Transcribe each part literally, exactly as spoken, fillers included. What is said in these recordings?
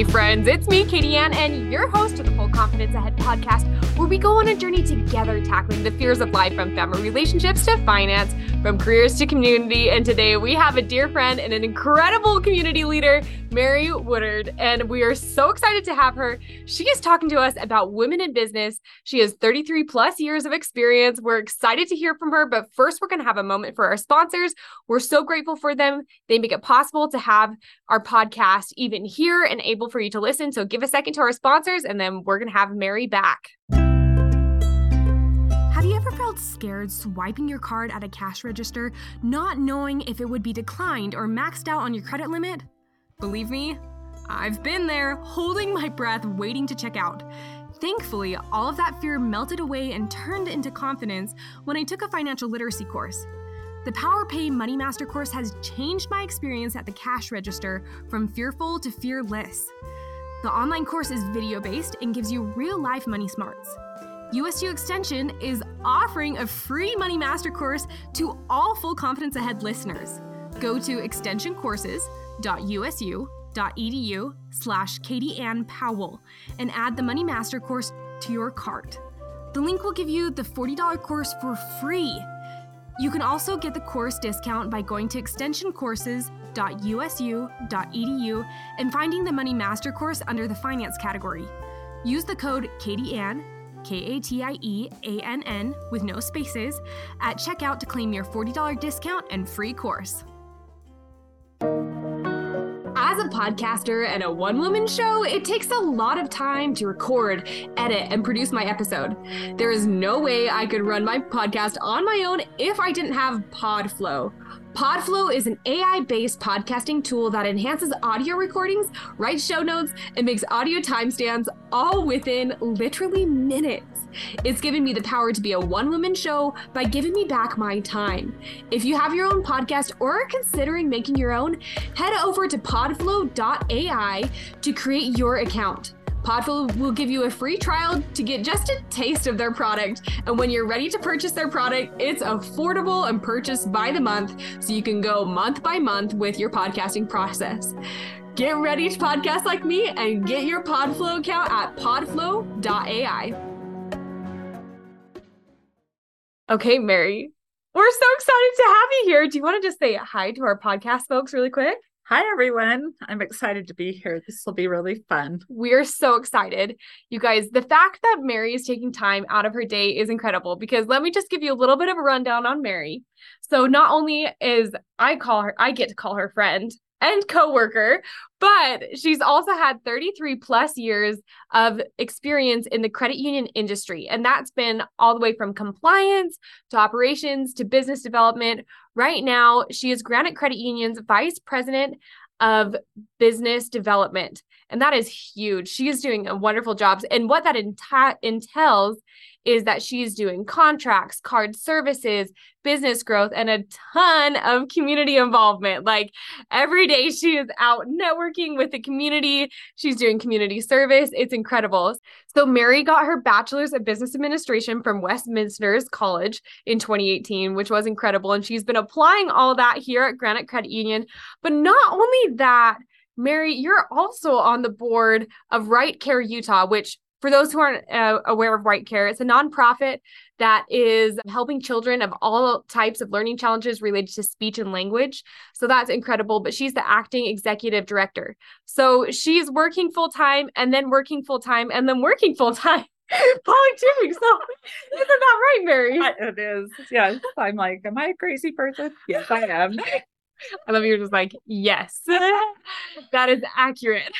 Hey friends, it's me, Katie Ann, and your host of the Full Confidence Ahead podcast, where we go on a journey together tackling the fears of life, from family relationships to finance, from careers to community. And today we have a dear friend and an incredible community leader, Mary Woodard, and we are so excited to have her. She is talking to us about women in business. She has thirty-three plus years of experience. We're excited to hear from her, but first we're going to have a moment for our sponsors. We're so grateful for them. They make it possible to have our podcast even here and able for you to listen. So give a second to our sponsors, and then we're going to have Mary back. Have you ever felt scared swiping your card at a cash register, not knowing if it would be declined or maxed out on your credit limit? Believe me, I've been there, holding my breath, waiting to check out. Thankfully, all of that fear melted away and turned into confidence when I took a financial literacy course. The PowerPay Money Master course has changed my experience at the cash register from fearful to fearless. The online course is video-based and gives you real-life money smarts. U S U Extension is offering a free Money Master course to all Full Confidence Ahead listeners. Go to extensioncourses.usu.edu slash Katie Ann Powell and add the Money Master course to your cart. The link will give you the forty dollars course for free. You can also get the course discount by going to extensioncourses.usu.edu and finding the Money Master course under the Finance category. Use the code Katie Ann, K A T I E A N N with no spaces, at checkout to claim your forty dollars discount and free course. As a podcaster and a one-woman show, it takes a lot of time to record, edit, and produce my episode. There is no way I could run my podcast on my own if I didn't have Podflow. Podflow is an A I-based podcasting tool that enhances audio recordings, writes show notes, and makes audio timestamps, all within literally minutes. It's given me the power to be a one-woman show by giving me back my time. If you have your own podcast or are considering making your own, head over to podflow dot A I to create your account. Podflow will give you a free trial to get just a taste of their product. And when you're ready to purchase their product, it's affordable and purchased by the month, so you can go month by month with your podcasting process. Get ready to podcast like me and get your Podflow account at podflow dot A I. Okay, Mary, we're so excited to have you here. Do you want to just say hi to our podcast folks really quick? Hi, everyone. I'm excited to be here. This will be really fun. We're so excited. You guys, the fact that Mary is taking time out of her day is incredible, because let me just give you a little bit of a rundown on Mary. So not only is I call her, I get to call her friend and coworker, but she's also had thirty-three plus years of experience in the credit union industry. And that's been all the way from compliance to operations to business development. Right now, she is Granite Credit Union's Vice President of Business Development. And that is huge. She is doing a wonderful job. And what that enti- entails is that she's doing contracts, card services, business growth, and a ton of community involvement. Like every day she is out networking with the community. She's doing community service. It's incredible. So Mary got her bachelor's of business administration from Westminster College in twenty eighteen, which was incredible. And she's been applying all that here at Granite Credit Union. But not only that, Mary, you're also on the board of Right Care Utah, which, for those who aren't uh, aware of Right Care, it's a nonprofit that is helping children of all types of learning challenges related to speech and language. So that's incredible. But she's the acting executive director. So she's working full time and then working full time and then working full time. Polytechnic, so isn't that right, Mary? It is. Yes. I'm like, am I a crazy person? Yes, I am. I love you. You're just like, yes, that is accurate.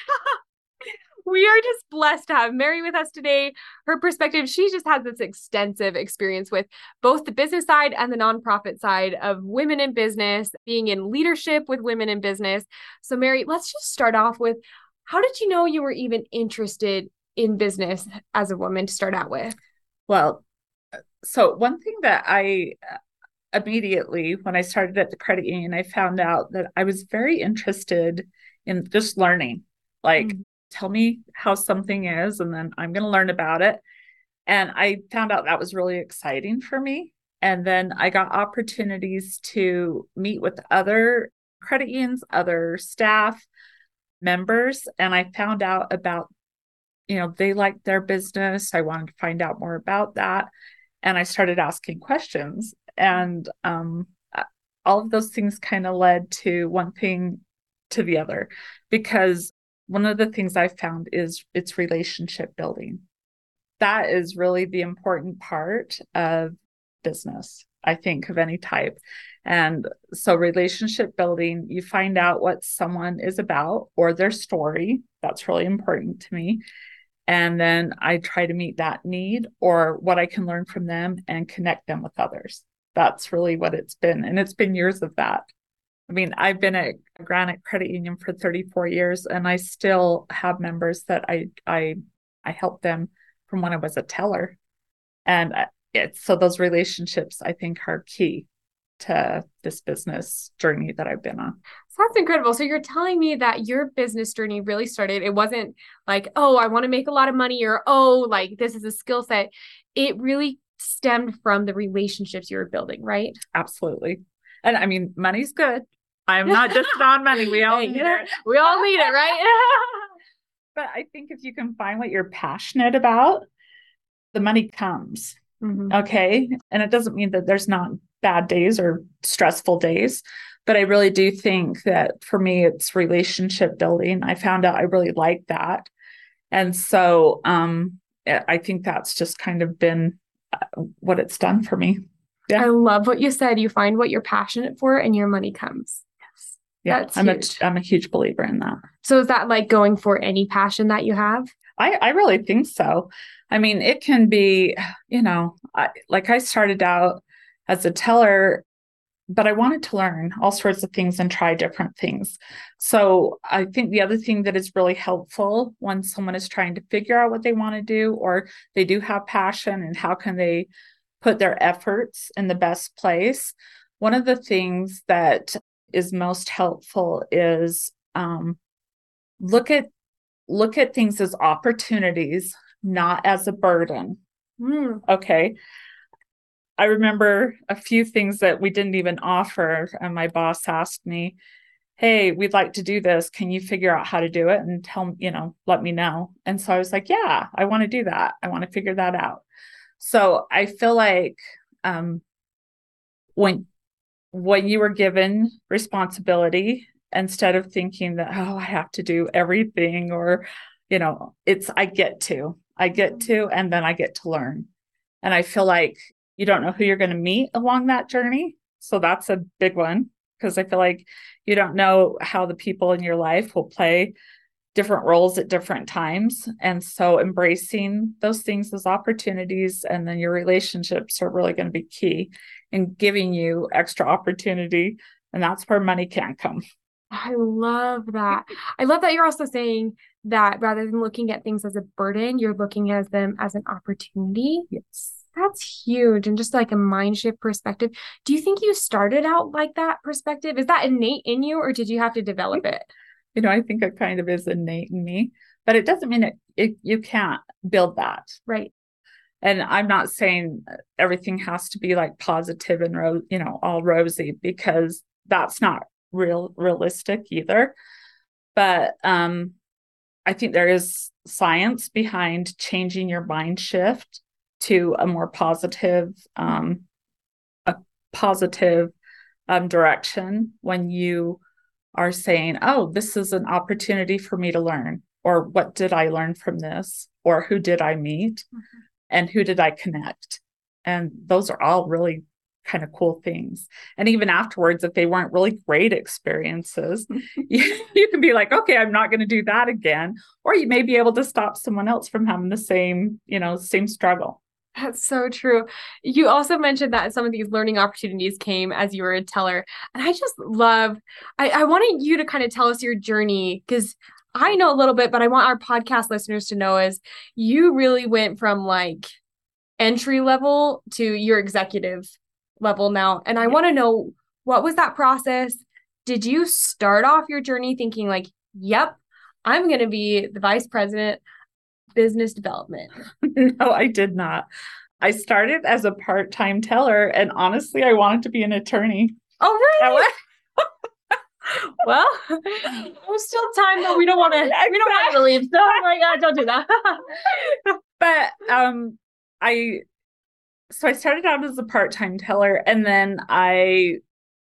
We are just blessed to have Mary with us today. Her perspective, she just has this extensive experience with both the business side and the nonprofit side of women in business, being in leadership with women in business. So Mary, let's just start off with, how did you know you were even interested in business as a woman to start out with? Well, so one thing that I immediately, when I started at the credit union, I found out that I was very interested in just learning, like, mm-hmm. tell me how something is, and then I'm going to learn about it. And I found out that was really exciting for me. And then I got opportunities to meet with other credit unions, other staff, members, and I found out about, you know, they liked their business. I wanted to find out more about that. And I started asking questions, and um, all of those things kind of led to one thing to the other, because one of the things I found is it's relationship building. That is really the important part of business, I think, of any type. And so relationship building, you find out what someone is about or their story. That's really important to me. And then I try to meet that need or what I can learn from them and connect them with others. That's really what it's been. And it's been years of that. I mean, I've been at Granite Credit Union for thirty-four years, and I still have members that I I I help them from when I was a teller. And it's, so those relationships, I think, are key to this business journey that I've been on. So that's incredible. So you're telling me that your business journey really started. It wasn't like, oh, I want to make a lot of money, or, oh, like this is a skill set. It really stemmed from the relationships you were building, right? Absolutely. And I mean, money's good. I'm not just on money. We all need it. We all need it, right? But I think if you can find what you're passionate about, the money comes. Mm-hmm. Okay. And it doesn't mean that there's not bad days or stressful days, but I really do think that for me, it's relationship building. I found out I really like that. And so um, I think that's just kind of been what it's done for me. Yeah. I love what you said. You find what you're passionate for and your money comes. Yes. Yeah. That's I'm huge. a, I'm a huge believer in that. So is that like going for any passion that you have? I, I really think so. I mean, it can be, you know, I, like I started out as a teller, but I wanted to learn all sorts of things and try different things. So I think the other thing that is really helpful when someone is trying to figure out what they want to do, or they do have passion and how can they put their efforts in the best place. One of the things that is most helpful is um, look at look at things as opportunities, not as a burden. Mm. Okay. I remember a few things that we didn't even offer. And my boss asked me, hey, we'd like to do this. Can you figure out how to do it and tell me, you know, let me know. And so I was like, yeah, I want to do that. I want to figure that out. So I feel like um, when when you were given responsibility, instead of thinking that, oh, I have to do everything, or, you know, it's I get to, I get to, and then I get to learn. And I feel like you don't know who you're going to meet along that journey. So that's a big one, because I feel like you don't know how the people in your life will play different roles at different times. And so embracing those things as opportunities, and then your relationships are really going to be key in giving you extra opportunity. And that's where money can come. I love that. I love that you're also saying that rather than looking at things as a burden, you're looking at them as an opportunity. Yes. That's huge. And just like a mind shift perspective. Do you think you started out like that perspective? Is that innate in you, or did you have to develop it? You know, I think it kind of is innate in me, but it doesn't mean it, it you can't build that. Right. And I'm not saying everything has to be like positive and, ro- you know, all rosy, because that's not real realistic either. But um, I think there is science behind changing your mind shift to a more positive, um, a positive um, direction when you are saying, oh, this is an opportunity for me to learn, or what did I learn from this, or who did I meet, mm-hmm. and who did I connect? And those are all really kind of cool things. And even afterwards, if they weren't really great experiences, you, you can be like, okay, I'm not going to do that again. Or you may be able to stop someone else from having the same, you know, same struggle. That's so true. You also mentioned that some of these learning opportunities came as you were a teller. And I just love, I, I wanted you to kind of tell us your journey, because I know a little bit, but I want our podcast listeners to know is you really went from like entry level to your executive level now. And I want to know, what was that process? Did you start off your journey thinking like, yep, I'm going to be the vice president business development? No, I did not. I started as a part-time teller, and honestly, I wanted to be an attorney. Oh, really? Well, there's still time that we don't want to, we don't want to leave. So I'm like, oh, don't do that. But um, I, so I started out as a part-time teller, and then I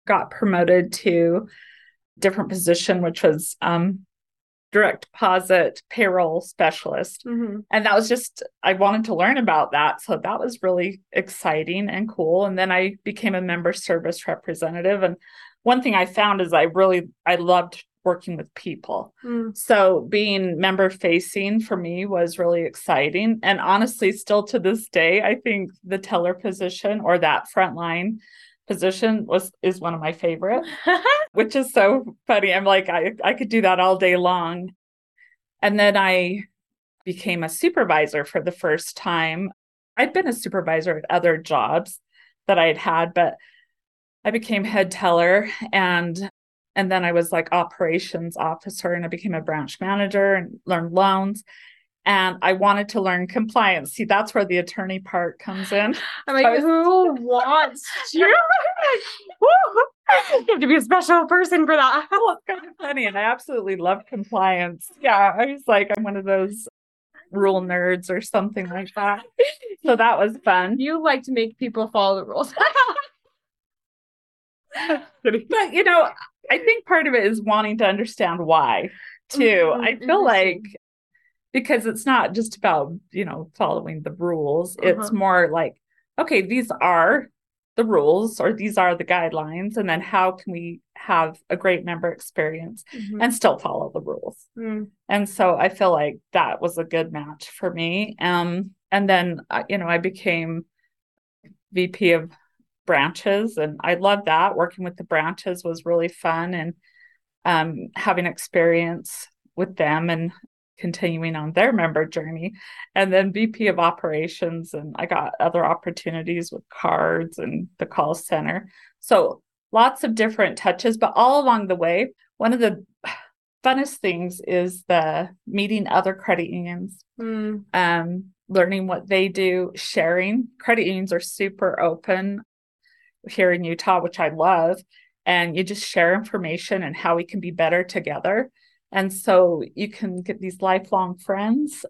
got promoted to a different position, which was um, direct deposit payroll specialist. Mm-hmm. And that was just, I wanted to learn about that. So that was really exciting and cool. And then I became a member service representative. And one thing I found is I really, I loved working with people. Mm. So being member facing for me was really exciting. And honestly, still to this day, I think the teller position or that frontline position was, is one of my favorite, which is so funny. I'm like, I, I could do that all day long. And then I became a supervisor for the first time. I'd been a supervisor at other jobs that I'd had, but I became head teller, and and then I was like operations officer, and I became a branch manager and learned loans. And I wanted to learn compliance. See, that's where the attorney part comes in. I'm like, was, who wants to? You have to be a special person for that. Well, it's kind of funny. And I absolutely love compliance. Yeah, I was like, I'm one of those rule nerds or something like that. So that was fun. You like to make people follow the rules. But, you know, I think part of it is wanting to understand why, too. Mm-hmm. I feel like, because it's not just about, you know, following the rules. Uh-huh. It's more like, okay, these are the rules, or these are the guidelines. And then how can we have a great member experience mm-hmm. and still follow the rules? Mm. And so I feel like that was a good match for me. Um, and then, uh, you know, I became V P of branches, and I love that. Working with the branches was really fun, and um, having experience with them and continuing on their member journey. And then V P of operations, and I got other opportunities with cards and the call center. So lots of different touches, but all along the way, one of the funnest things is the meeting other credit unions, mm. um, learning what they do, sharing. Credit unions are super open here in Utah, which I love. And you just share information and how we can be better together. And so you can get these lifelong friends,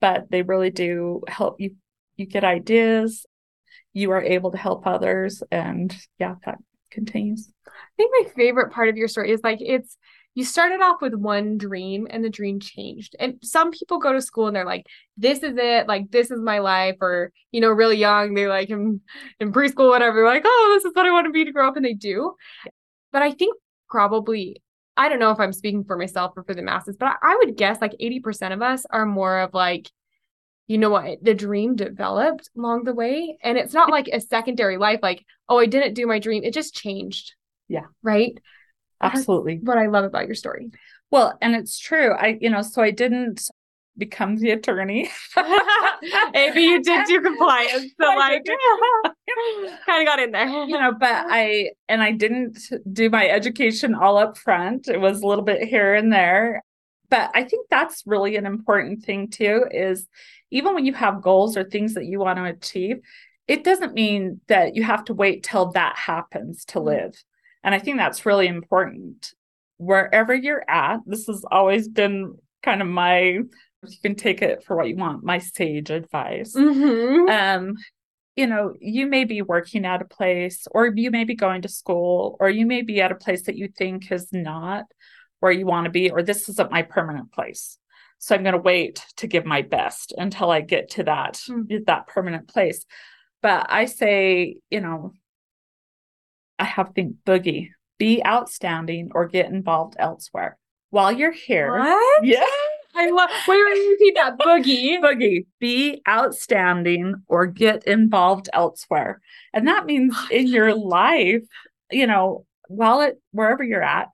but they really do help you. You get ideas, you are able to help others. And yeah, that continues. I think my favorite part of your story is like, it's, you started off with one dream and the dream changed. And some people go to school and they're like, this is it. Like, this is my life. Or, you know, really young, they like in, in preschool, whatever, they're like, oh, this is what I want to be to grow up. And they do. But I think probably, I don't know if I'm speaking for myself or for the masses, but I, I would guess like eighty percent of us are more of like, you know what, the dream developed along the way. And it's not like a secondary life, like, oh, I didn't do my dream. It just changed. Yeah. Right. Absolutely. That's what I love about your story. Well, and it's true. I, you know, so I didn't become the attorney. Maybe you did do compliance. So I like kind of got in there, you know, but I, and I didn't do my education all up front. It was a little bit here and there, but I think that's really an important thing too, is even when you have goals or things that you want to achieve, it doesn't mean that you have to wait till that happens to live. And I think that's really important wherever you're at. This has always been kind of my, you can take it for what you want, my sage advice. Mm-hmm. Um, you know, you may be working at a place, or you may be going to school, or you may be at a place that you think is not where you want to be, or this isn't my permanent place. So I'm going to wait to give my best until I get to that, mm-hmm. that permanent place. But I say, you know, I have think boogie, be outstanding or get involved elsewhere while you're here. What? Yeah. I love, wait, wait, repeat that. Boogie. Boogie. Be outstanding or get involved elsewhere. And that means in your life, you know, while it, wherever you're at,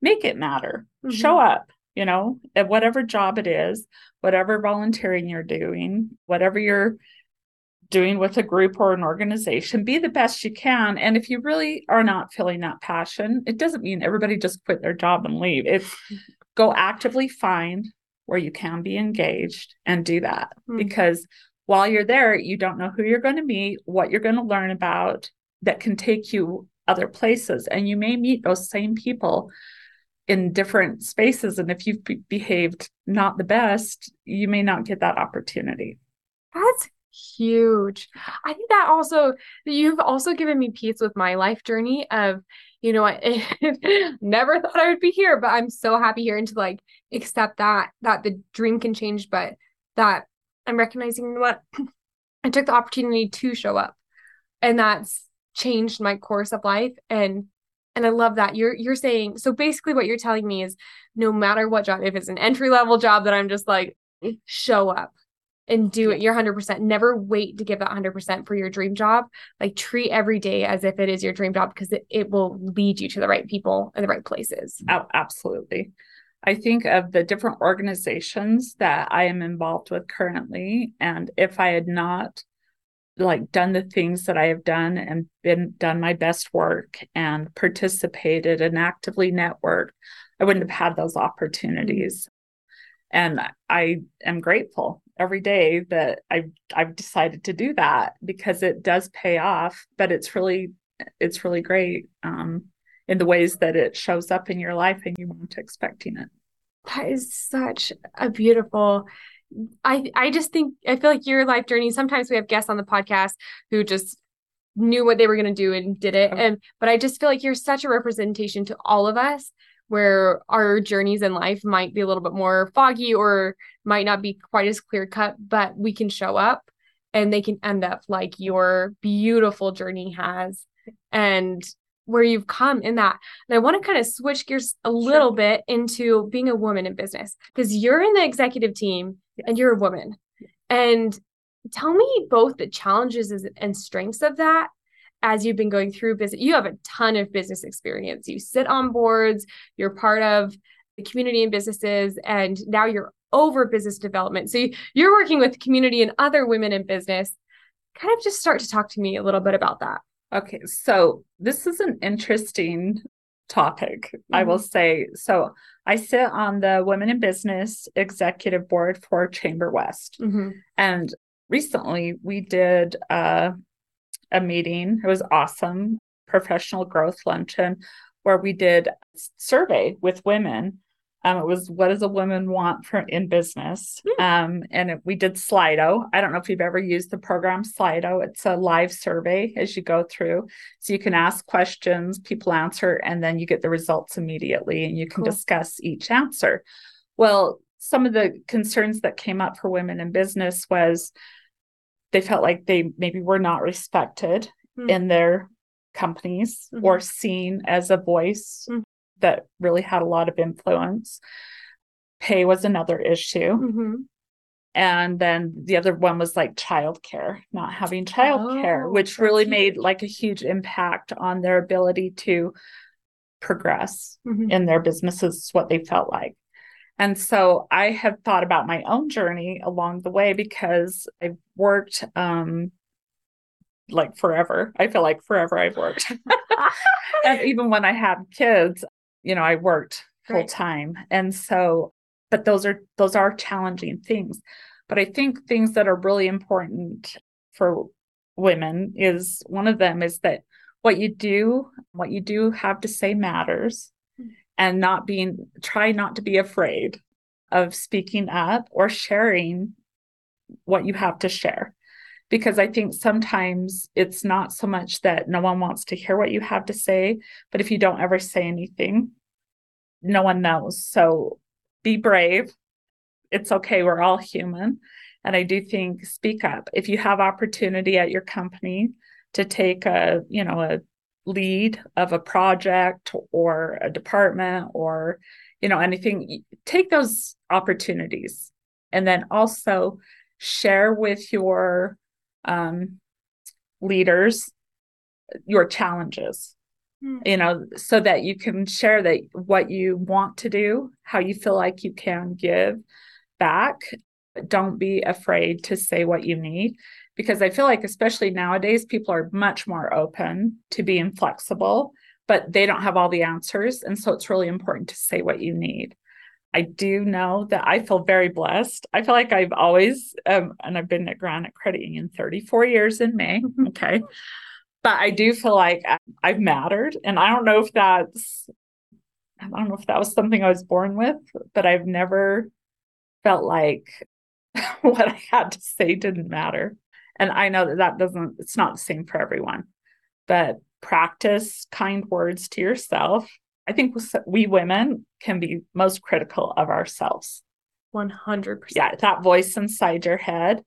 make it matter. Mm-hmm. Show up, you know, at whatever job it is, whatever volunteering you're doing, whatever you're doing with a group or an organization, be the best you can. And if you really are not feeling that passion, it doesn't mean everybody just quit their job and leave. It's go actively find where you can be engaged and do that. Mm-hmm. Because while you're there, you don't know who you're going to meet, what you're going to learn about that can take you other places. And you may meet those same people in different spaces. And if you've be- behaved not the best, you may not get that opportunity. That's huge. I think that also, you've also given me peace with my life journey of, you know, I never thought I would be here, but I'm so happy here. And to like, accept that, that the dream can change, but that I'm recognizing what I took the opportunity to show up, and that's changed my course of life. And, and I love that you're, you're saying, so basically what you're telling me is no matter what job, if it's an entry level job that I'm just like, show up and do it. You're one hundred percent. Never wait to give that one hundred percent for your dream job. Like treat every day as if it is your dream job, because it, it will lead you to the right people and the right places. Oh, absolutely. I think of the different organizations that I am involved with currently. And if I had not like done the things that I have done and been done my best work and participated and actively networked, I wouldn't have had those opportunities. And I am grateful every day that I've, I've decided to do that, because it does pay off, but it's really, it's really great um, in the ways that it shows up in your life and you weren't expecting it. That is such a beautiful, I I just think, I feel like your life journey, sometimes we have guests on the podcast who just knew what they were going to do and did it. Okay. And, but I just feel like you're such a representation to all of us, where our journeys in life might be a little bit more foggy or might not be quite as clear cut, but we can show up and they can end up like your beautiful journey has and where you've come in that. And I want to kind of switch gears a little sure. bit into being a woman in business, because you're in the executive team yes. and you're a woman. Yes. And tell me both the challenges and strengths of that. As you've been going through business, you have a ton of business experience. You sit on boards, you're part of the community and businesses, and now you're over business development. So you're working with the community and other women in business. Kind of just start to talk to me a little bit about that. Okay. So this is an interesting topic, mm-hmm. I will say. So I sit on the Women in Business Executive Board for Chamber West. Mm-hmm. And recently we did a uh, a meeting. It was awesome. Professional growth luncheon where we did a survey with women. Um, it was, what does a woman want for in business? Mm. Um, and it, we did Slido. I don't know if you've ever used the program Slido. It's a live survey as you go through. So you can ask questions, people answer, and then you get the results immediately and you can cool. discuss each answer. Well, some of the concerns that came up for women in business was they felt like they maybe were not respected mm. in their companies mm-hmm. or seen as a voice mm. that really had a lot of influence. Pay was another issue. Mm-hmm. And then the other one was like childcare, not having childcare, oh, which really huge. made like a huge impact on their ability to progress mm-hmm. in their businesses, what they felt like. And so I have thought about my own journey along the way, because I've worked um, like forever. I feel like forever I've worked. And even when I had kids, you know, I worked full time. Right. And so, but those are, those are challenging things. But I think things that are really important for women is, one of them is that what you do, what you do have to say matters. And not being, try not to be afraid of speaking up or sharing what you have to share. Because I think sometimes it's not so much that no one wants to hear what you have to say, but if you don't ever say anything, no one knows. So be brave. It's okay. We're all human. And I do think speak up. If you have opportunity at your company to take a, you know, a lead of a project or a department or, you know, anything, take those opportunities. And then also share with your um, leaders your challenges, mm. you know, so that you can share that what you want to do, how you feel like you can give back. Don't be afraid to say what you need. Because I feel like, especially nowadays, people are much more open to being flexible, but they don't have all the answers. And so it's really important to say what you need. I do know that I feel very blessed. I feel like I've always, um, and I've been at Granite Credit Union thirty-four years in May. Okay. But I do feel like I've mattered. And I don't know if that's I don't know if that was something I was born with, but I've never felt like what I had to say didn't matter. And I know that that doesn't, it's not the same for everyone, but practice kind words to yourself. I think we women can be most critical of ourselves. one hundred percent. Yeah, that voice inside your head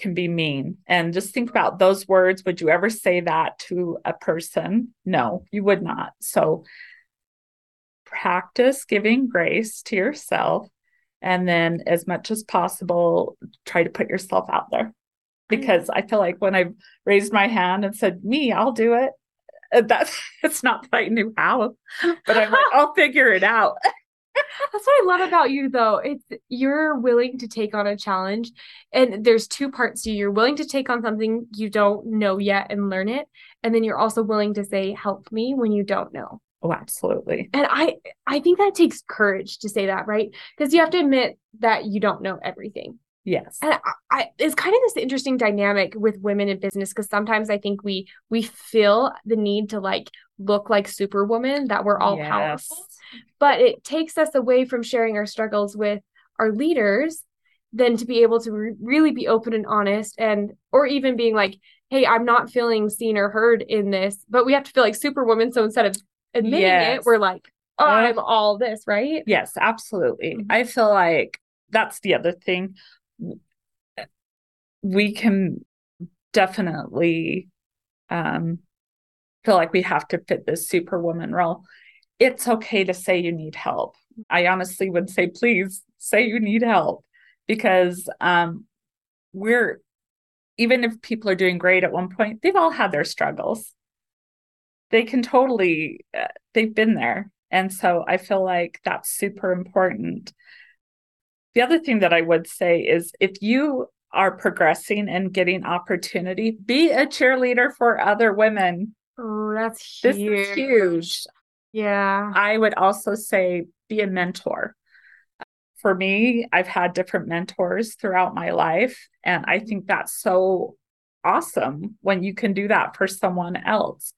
can be mean. And just think about those words. Would you ever say that to a person? No, you would not. So practice giving grace to yourself. And then as much as possible, try to put yourself out there. Because I feel like when I raised my hand and said, me, I'll do it. That's, it's not that I knew how, but I'm like, I'll figure it out. That's what I love about you, though. It's you're willing to take on a challenge, and there's two parts to you. You're willing to take on something you don't know yet and learn it, and then you're also willing to say, "Help me" when you don't know. Oh, absolutely. And I, I think that takes courage to say that, right? Because you have to admit that you don't know everything. Yes. And I, I, it's kind of this interesting dynamic with women in business, because sometimes I think we we feel the need to like look like Superwoman, that we're all yes. powerful. But it takes us away from sharing our struggles with our leaders than to be able to re- really be open and honest, and or even being like, hey, I'm not feeling seen or heard in this, but we have to feel like Superwoman. So instead of admitting yes. it, we're like, oh, uh, I'm all this, right? Yes, absolutely. Mm-hmm. I feel like that's the other thing. We can definitely um, feel like we have to fit this Superwoman role. It's okay to say you need help. I honestly would say, please say you need help, because um, we're, even if people are doing great at one point, they've all had their struggles. They can totally, uh, they've been there. And so I feel like that's super important. The other thing that I would say is if you are progressing and getting opportunity, be a cheerleader for other women. Oh, that's huge. This is huge. Yeah. I would also say be a mentor. For me, I've had different mentors throughout my life. And I think that's so awesome when you can do that for someone else.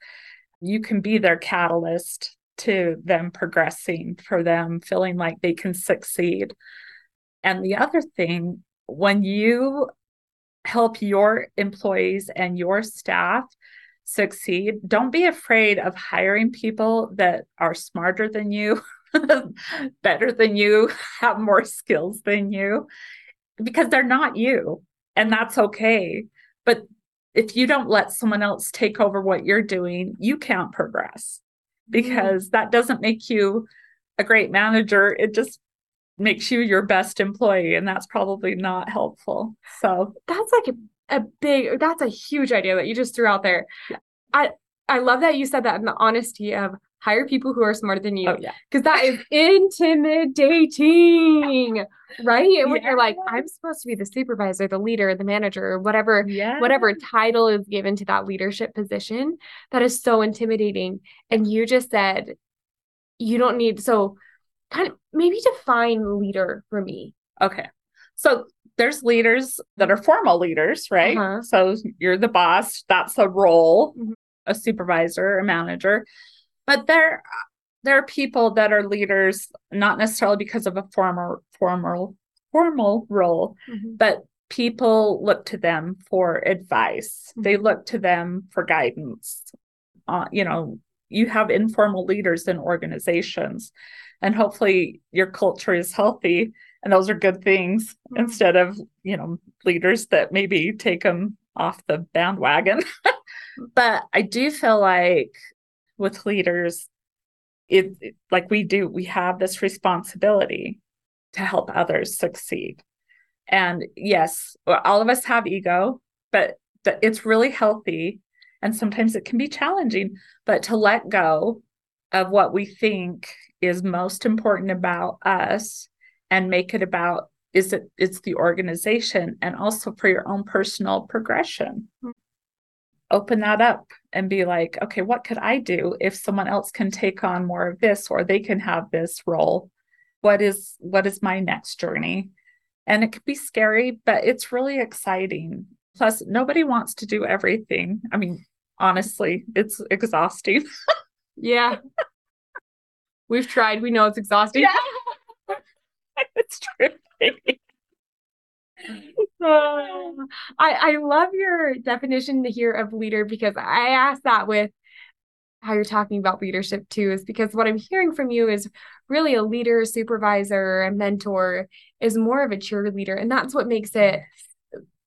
You can be their catalyst to them progressing, for them feeling like they can succeed. And the other thing, when you help your employees and your staff succeed, don't be afraid of hiring people that are smarter than you, better than you, have more skills than you, because they're not you. And that's okay. But if you don't let someone else take over what you're doing, you can't progress, because mm-hmm. that doesn't make you a great manager. It just makes you your best employee, and that's probably not helpful. So that's like a, a big, that's a huge idea that you just threw out there. Yeah. I, I love that you said that, in the honesty of hire people who are smarter than you, because oh, yeah. that is intimidating, right? And yeah. when you're like, I'm supposed to be the supervisor, the leader, the manager, whatever, yeah. whatever title is given to that leadership position, that is so intimidating. And you just said, you don't need, so kind of maybe define leader for me. Okay. So there's leaders that are formal leaders, right? Uh-huh. So you're the boss. That's a role, mm-hmm. a supervisor, a manager. But there, there are people that are leaders, not necessarily because of a formal, formal, formal role, mm-hmm. but people look to them for advice. Mm-hmm. They look to them for guidance. Uh, you know, you have informal leaders in organizations. And hopefully your culture is healthy, and those are good things, mm-hmm. instead of, you know, leaders that maybe take them off the bandwagon. But I do feel like with leaders, it, it like we do, we have this responsibility to help others succeed. And yes, all of us have ego, but th- it's really healthy. And sometimes it can be challenging, but to let go of what we think is most important about us and make it about, is it, it's the organization, and also for your own personal progression. Mm-hmm. Open that up and be like, okay, what could I do if someone else can take on more of this, or they can have this role? What is, what is my next journey? And it could be scary, but it's really exciting. Plus, nobody wants to do everything. I mean, honestly, it's exhausting. Yeah. We've tried. We know it's exhausting. Yeah. It's true. I, I love your definition here of leader, because I asked that with how you're talking about leadership too, is because what I'm hearing from you is really a leader, supervisor, and mentor is more of a cheerleader. And that's what makes it,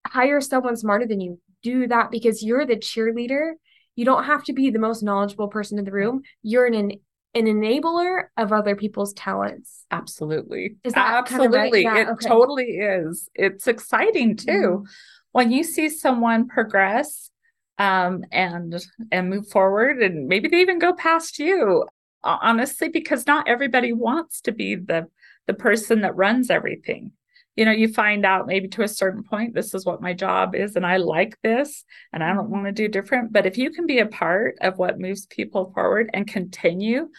hire someone smarter than you. Do that because you're the cheerleader. You don't have to be the most knowledgeable person in the room. You're an, an an enabler of other people's talents. Absolutely. Is that absolutely kind of right? Yeah, it okay. Totally is. It's exciting too. Mm-hmm. When you see someone progress um, and, and move forward, and maybe they even go past you, honestly, because not everybody wants to be the, the person that runs everything. You know, you find out maybe to a certain point, this is what my job is, and I like this, and I don't want to do different. But if you can be a part of what moves people forward and continue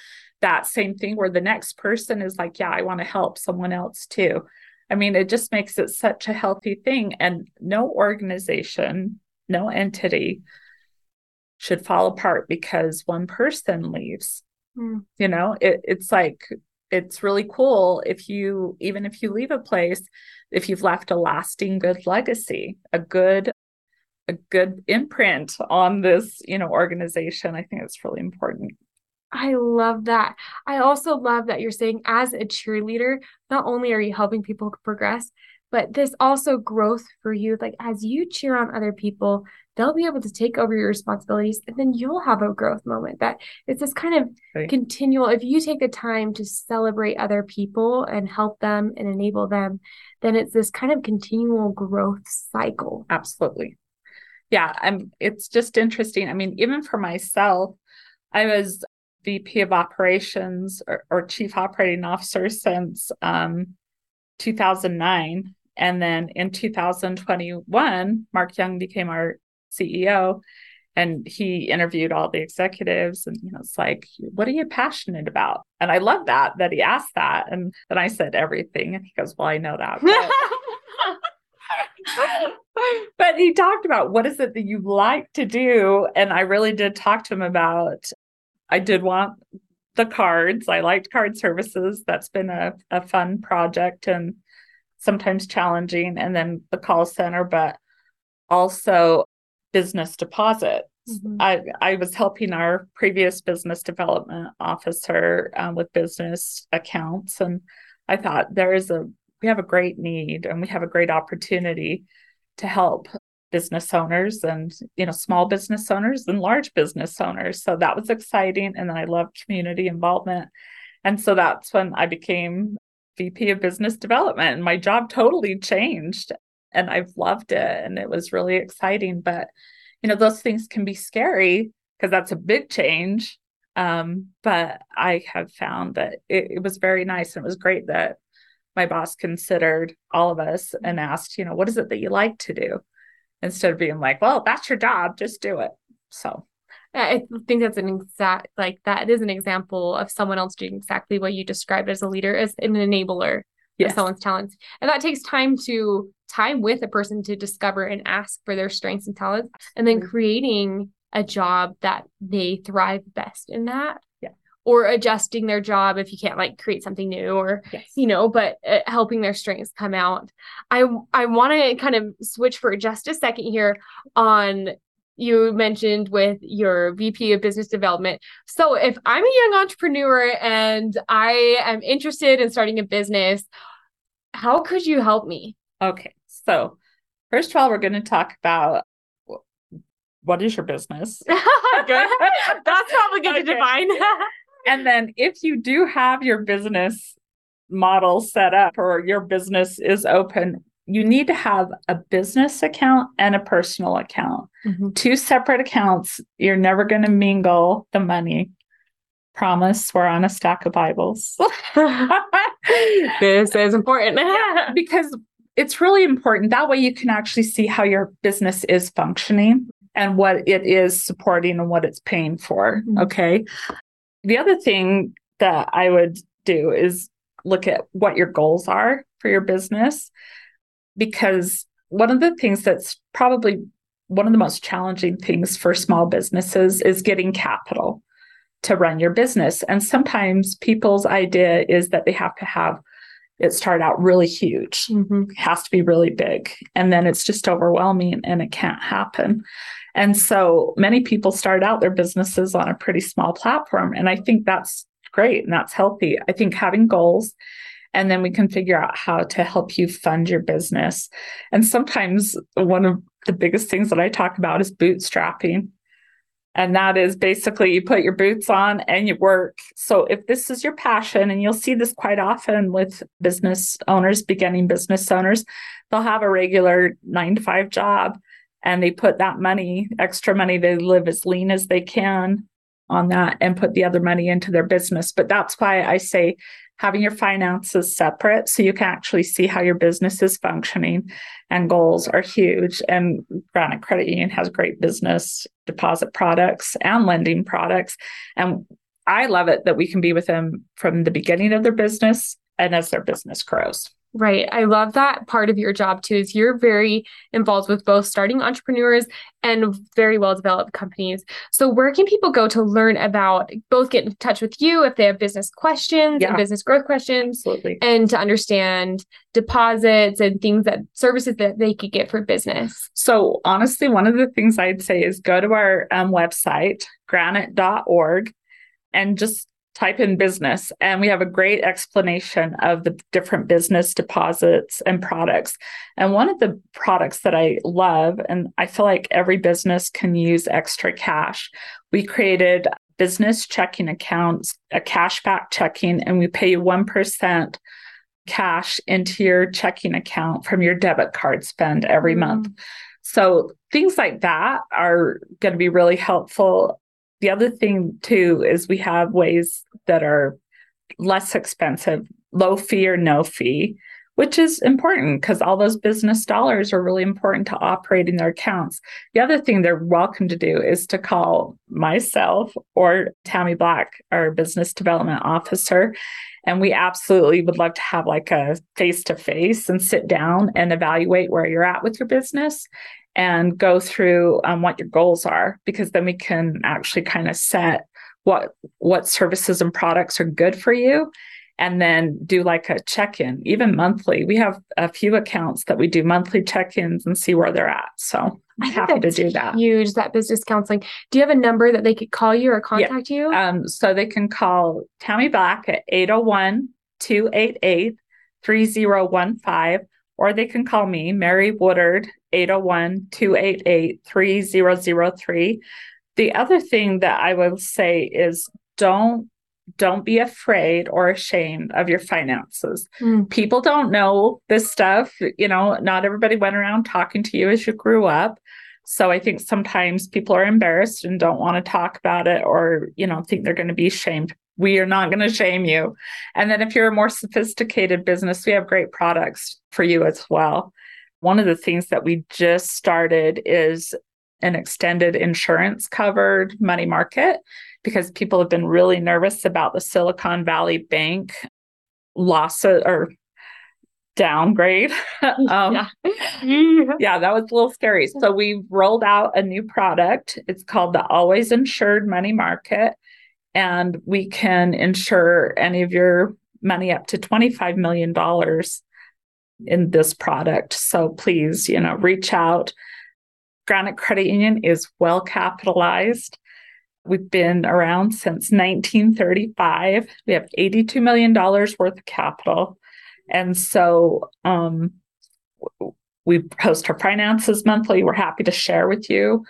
that same thing where the next person is like, yeah, I want to help someone else too. I mean, it just makes it such a healthy thing. And no organization, no entity should fall apart because one person leaves. Mm. You know, it, it's like... It's really cool if you, even if you leave a place, if you've left a lasting good legacy, a good, a good imprint on this, you know, organization. I think it's really important. I love that. I also love that you're saying as a cheerleader, not only are you helping people progress, but there's also growth for you. Like as you cheer on other people, they'll be able to take over your responsibilities, and then you'll have a growth moment. That it's this kind of right. continual, if you take the time to celebrate other people and help them and enable them, then it's this kind of continual growth cycle. Absolutely. Yeah. I'm, it's just interesting. I mean, even for myself, I was V P of operations or, or chief operating officer since um, two thousand nine. And then in two thousand twenty-one, Mark Young became our C E O, and he interviewed all the executives, and you know, it's like, what are you passionate about? And I love that, that he asked that. And then I said everything, and he goes, well, I know that. But, but he talked about, what is it that you like to do? And I really did talk to him about, I did want the cards. I liked card services. That's been a, a fun project and sometimes challenging. And then the call center, but also business deposits. Mm-hmm. I, I was helping our previous business development officer um, with business accounts. And I thought there is a, we have a great need, and we have a great opportunity to help business owners, and, you know, small business owners and large business owners. So that was exciting. And then I love community involvement. And so that's when I became V P of business development, and my job totally changed. And I've loved it. And it was really exciting. But, you know, those things can be scary because that's a big change. Um, but I have found that it, it was very nice. And it was great that my boss considered all of us and asked, you know, what is it that you like to do? Instead of being like, well, that's your job, just do it. So I think that's an exact, like that is an example of someone else doing exactly what you described as a leader, as an enabler. Yes. Of someone's talents. And that takes time to time with a person to discover and ask for their strengths and talents, and then creating a job that they thrive best in that. Yeah. Or adjusting their job if you can't like create something new, or, yes. you know, but uh, helping their strengths come out. I, I want to kind of switch for just a second here on, you mentioned with your V P of business development. So if I'm a young entrepreneur and I am interested in starting a business, how could you help me? Okay. So first of all, we're going to talk about what is your business? That's probably going to okay. define. And then if you do have your business model set up, or your business is open, you need to have a business account and a personal account. Mm-hmm. Two separate accounts. You're never going to mingle the money. Promise, we're on a stack of Bibles. This is important. Yeah, because it's really important. That way you can actually see how your business is functioning and what it is supporting and what it's paying for. Mm-hmm. Okay. The other thing that I would do is look at what your goals are for your business. Because one of the things that's probably one of the most challenging things for small businesses is getting capital to run your business. And sometimes people's idea is that they have to have it start out really huge. Mm-hmm. It has to be really big. And then it's just overwhelming and it can't happen. And so many people start out their businesses on a pretty small platform. And I think that's great and that's healthy. I think having goals, and then we can figure out how to help you fund your business. And sometimes one of the biggest things that I talk about is bootstrapping. And that is basically you put your boots on and you work. So if this is your passion, and you'll see this quite often with business owners, beginning business owners, they'll have a regular nine to five job and they put that money, extra money, they live as lean as they can on that and put the other money into their business. But that's why I say having your finances separate so you can actually see how your business is functioning, and goals are huge. And Granite Credit Union has great business deposit products and lending products. And I love it that we can be with them from the beginning of their business and as their business grows. Right. I love that part of your job too, is you're very involved with both starting entrepreneurs and very well-developed companies. So where can people go to learn about, both get in touch with you if they have business questions yeah. and business growth questions, Absolutely. And to understand deposits and things that services that they could get for business? So honestly, one of the things I'd say is go to our um, website, granite dot org, and just type in business, and we have a great explanation of the different business deposits and products. And one of the products that I love, and I feel like every business can use extra cash, we created business checking accounts, a cashback checking, and we pay you one percent cash into your checking account from your debit card spend every month. So things like that are going to be really helpful. The other thing too is we have ways that are less expensive, low fee or no fee, which is important because all those business dollars are really important to operating their accounts. The other thing they're welcome to do is to call myself or Tammy Black, our business development officer. And we absolutely would love to have like a face-to-face and sit down and evaluate where you're at with your business and go through um, what your goals are, because then we can actually kind of set what what services and products are good for you, and then do like a check-in, even monthly. We have a few accounts that we do monthly check-ins and see where they're at. So I'm happy to do that. Huge, that business counseling. Do you have a number that they could call you or contact yeah. you? Um, so they can call Tammy Black at eight oh one, two eight eight, three oh one five, or they can call me, Mary Woodard, eight oh one, two eight eight, three oh oh three. The other thing that I will say is don't Don't be afraid or ashamed of your finances. Mm. People don't know this stuff. You know, not everybody went around talking to you as you grew up. So I think sometimes people are embarrassed and don't want to talk about it, or, you know, think they're going to be shamed. We are not going to shame you. And then if you're a more sophisticated business, we have great products for you as well. One of the things that we just started is an extended insurance covered money market, because people have been really nervous about the Silicon Valley Bank losses or downgrade. um, yeah. yeah, that was a little scary. So we've rolled out a new product. It's called the Always Insured Money Market, and we can insure any of your money up to twenty-five million dollars in this product. So please, you know, reach out. Granite Credit Union is well capitalized. We've been around since nineteen thirty-five. We have eighty-two million dollars worth of capital. And so um, we post our finances monthly. We're happy to share with you,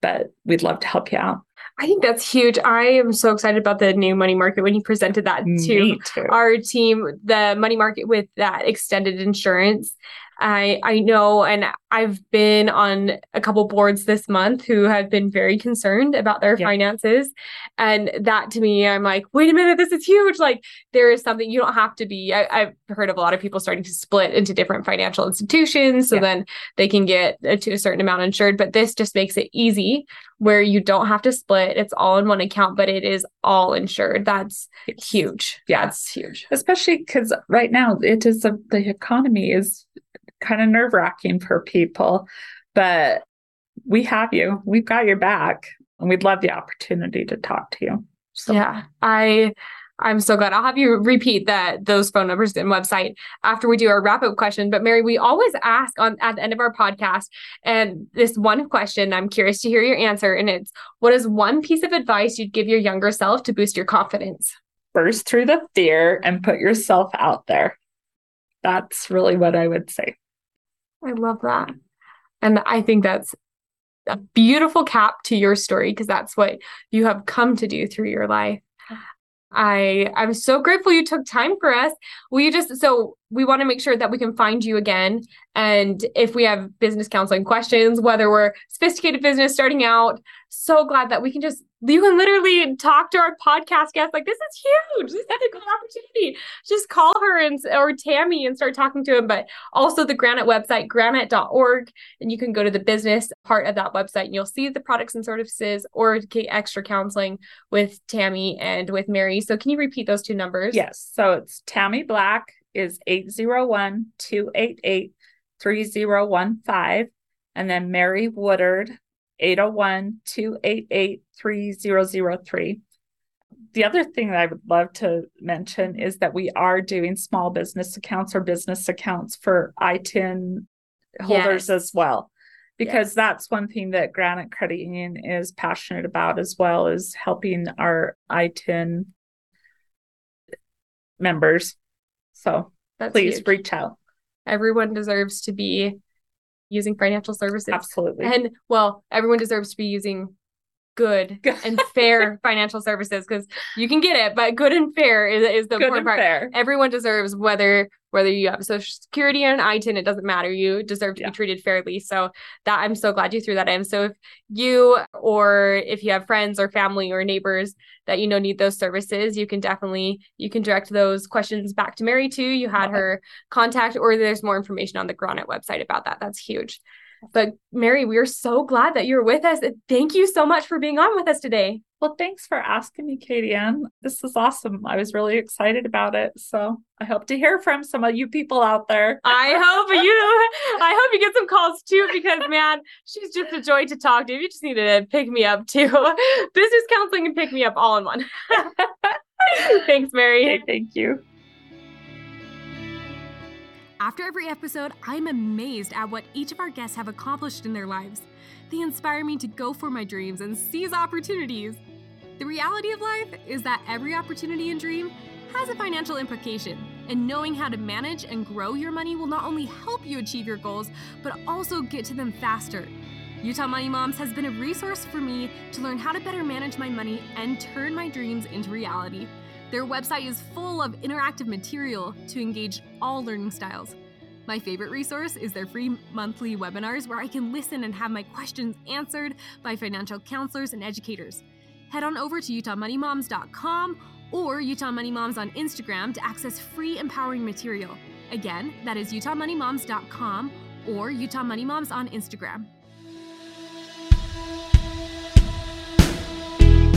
but we'd love to help you out. I think that's huge. I am so excited about the new money market. When you presented that to our team, the money market with that extended insurance, I I know, and I've been on a couple boards this month who have been very concerned about their yeah. finances. And that to me, I'm like, wait a minute, this is huge. Like, there is something, you don't have to be, I, I've heard of a lot of people starting to split into different financial institutions. So yeah. then they can get to a certain amount insured, but this just makes it easy where you don't have to split. It's all in one account, but it is all insured. That's it's, huge. Yeah. That's huge. Especially because right now it is, a, the economy is kind of nerve-wracking for people, but we have you. We've got your back, and we'd love the opportunity to talk to you. So. Yeah, I, I'm so glad. I'll have you repeat that those phone numbers and website after we do our wrap up question. But Mary, we always ask on at the end of our podcast, and this one question, I'm curious to hear your answer. And it's, what is one piece of advice you'd give your younger self to boost your confidence? Burst through the fear and put yourself out there. That's really what I would say. I love that. And I think that's a beautiful cap to your story, because that's what you have come to do through your life. I, I'm so grateful you took time for us. Will you just, so we want to make sure that we can find you again. And if we have business counseling questions, whether we're sophisticated business starting out, so glad that we can just, you can literally talk to our podcast guest. Like, this is huge. This is a good opportunity. Just call her and or Tammy and start talking to him. But also the Granite website, granite dot org. And you can go to the business part of that website and you'll see the products and services or get extra counseling with Tammy and with Mary. So can you repeat those two numbers? Yes. So it's Tammy Black is eight zero one, two eight eight, three zero one five. And then Mary Woodard, eight zero one, two eight eight, three zero zero three. The other thing that I would love to mention is that we are doing small business accounts or business accounts for I T I N holders yes. as well, because yes. that's one thing that Granite Credit Union is passionate about as well, is helping our I T I N members. So that's please huge. Reach out. Everyone deserves to be using financial services. Absolutely. And well, everyone deserves to be using good and fair financial services, because you can get it, but good and fair is, is the good important part. Fair. Everyone deserves, whether whether you have Social Security and an I T I N, it doesn't matter. You deserve to yeah. be treated fairly. So that I'm so glad you threw that in. So if you, or if you have friends or family or neighbors that, you know, need those services, you can definitely, you can direct those questions back to Mary too. You had yeah. her contact, or there's more information on the Granite website about that. That's huge. But Mary, we're so glad that you're with us. Thank you so much for being on with us today. Well, thanks for asking me, Katie Ann. This is awesome. I was really excited about it. So I hope to hear from some of you people out there. I hope you I hope you get some calls too, because man, she's just a joy to talk to. You just need to pick me up too. Business counseling and pick me up all in one. Thanks, Mary. Okay, thank you. After every episode, I'm amazed at what each of our guests have accomplished in their lives. They inspire me to go for my dreams and seize opportunities. The reality of life is that every opportunity and dream has a financial implication, and knowing how to manage and grow your money will not only help you achieve your goals, but also get to them faster. Utah Money Moms has been a resource for me to learn how to better manage my money and turn my dreams into reality. Their website is full of interactive material to engage all learning styles. My favorite resource is their free monthly webinars, where I can listen and have my questions answered by financial counselors and educators. Head on over to utah money moms dot com or Utah Money Moms on Instagram to access free empowering material. Again, that is utah money moms dot com or Utah Money Moms on Instagram.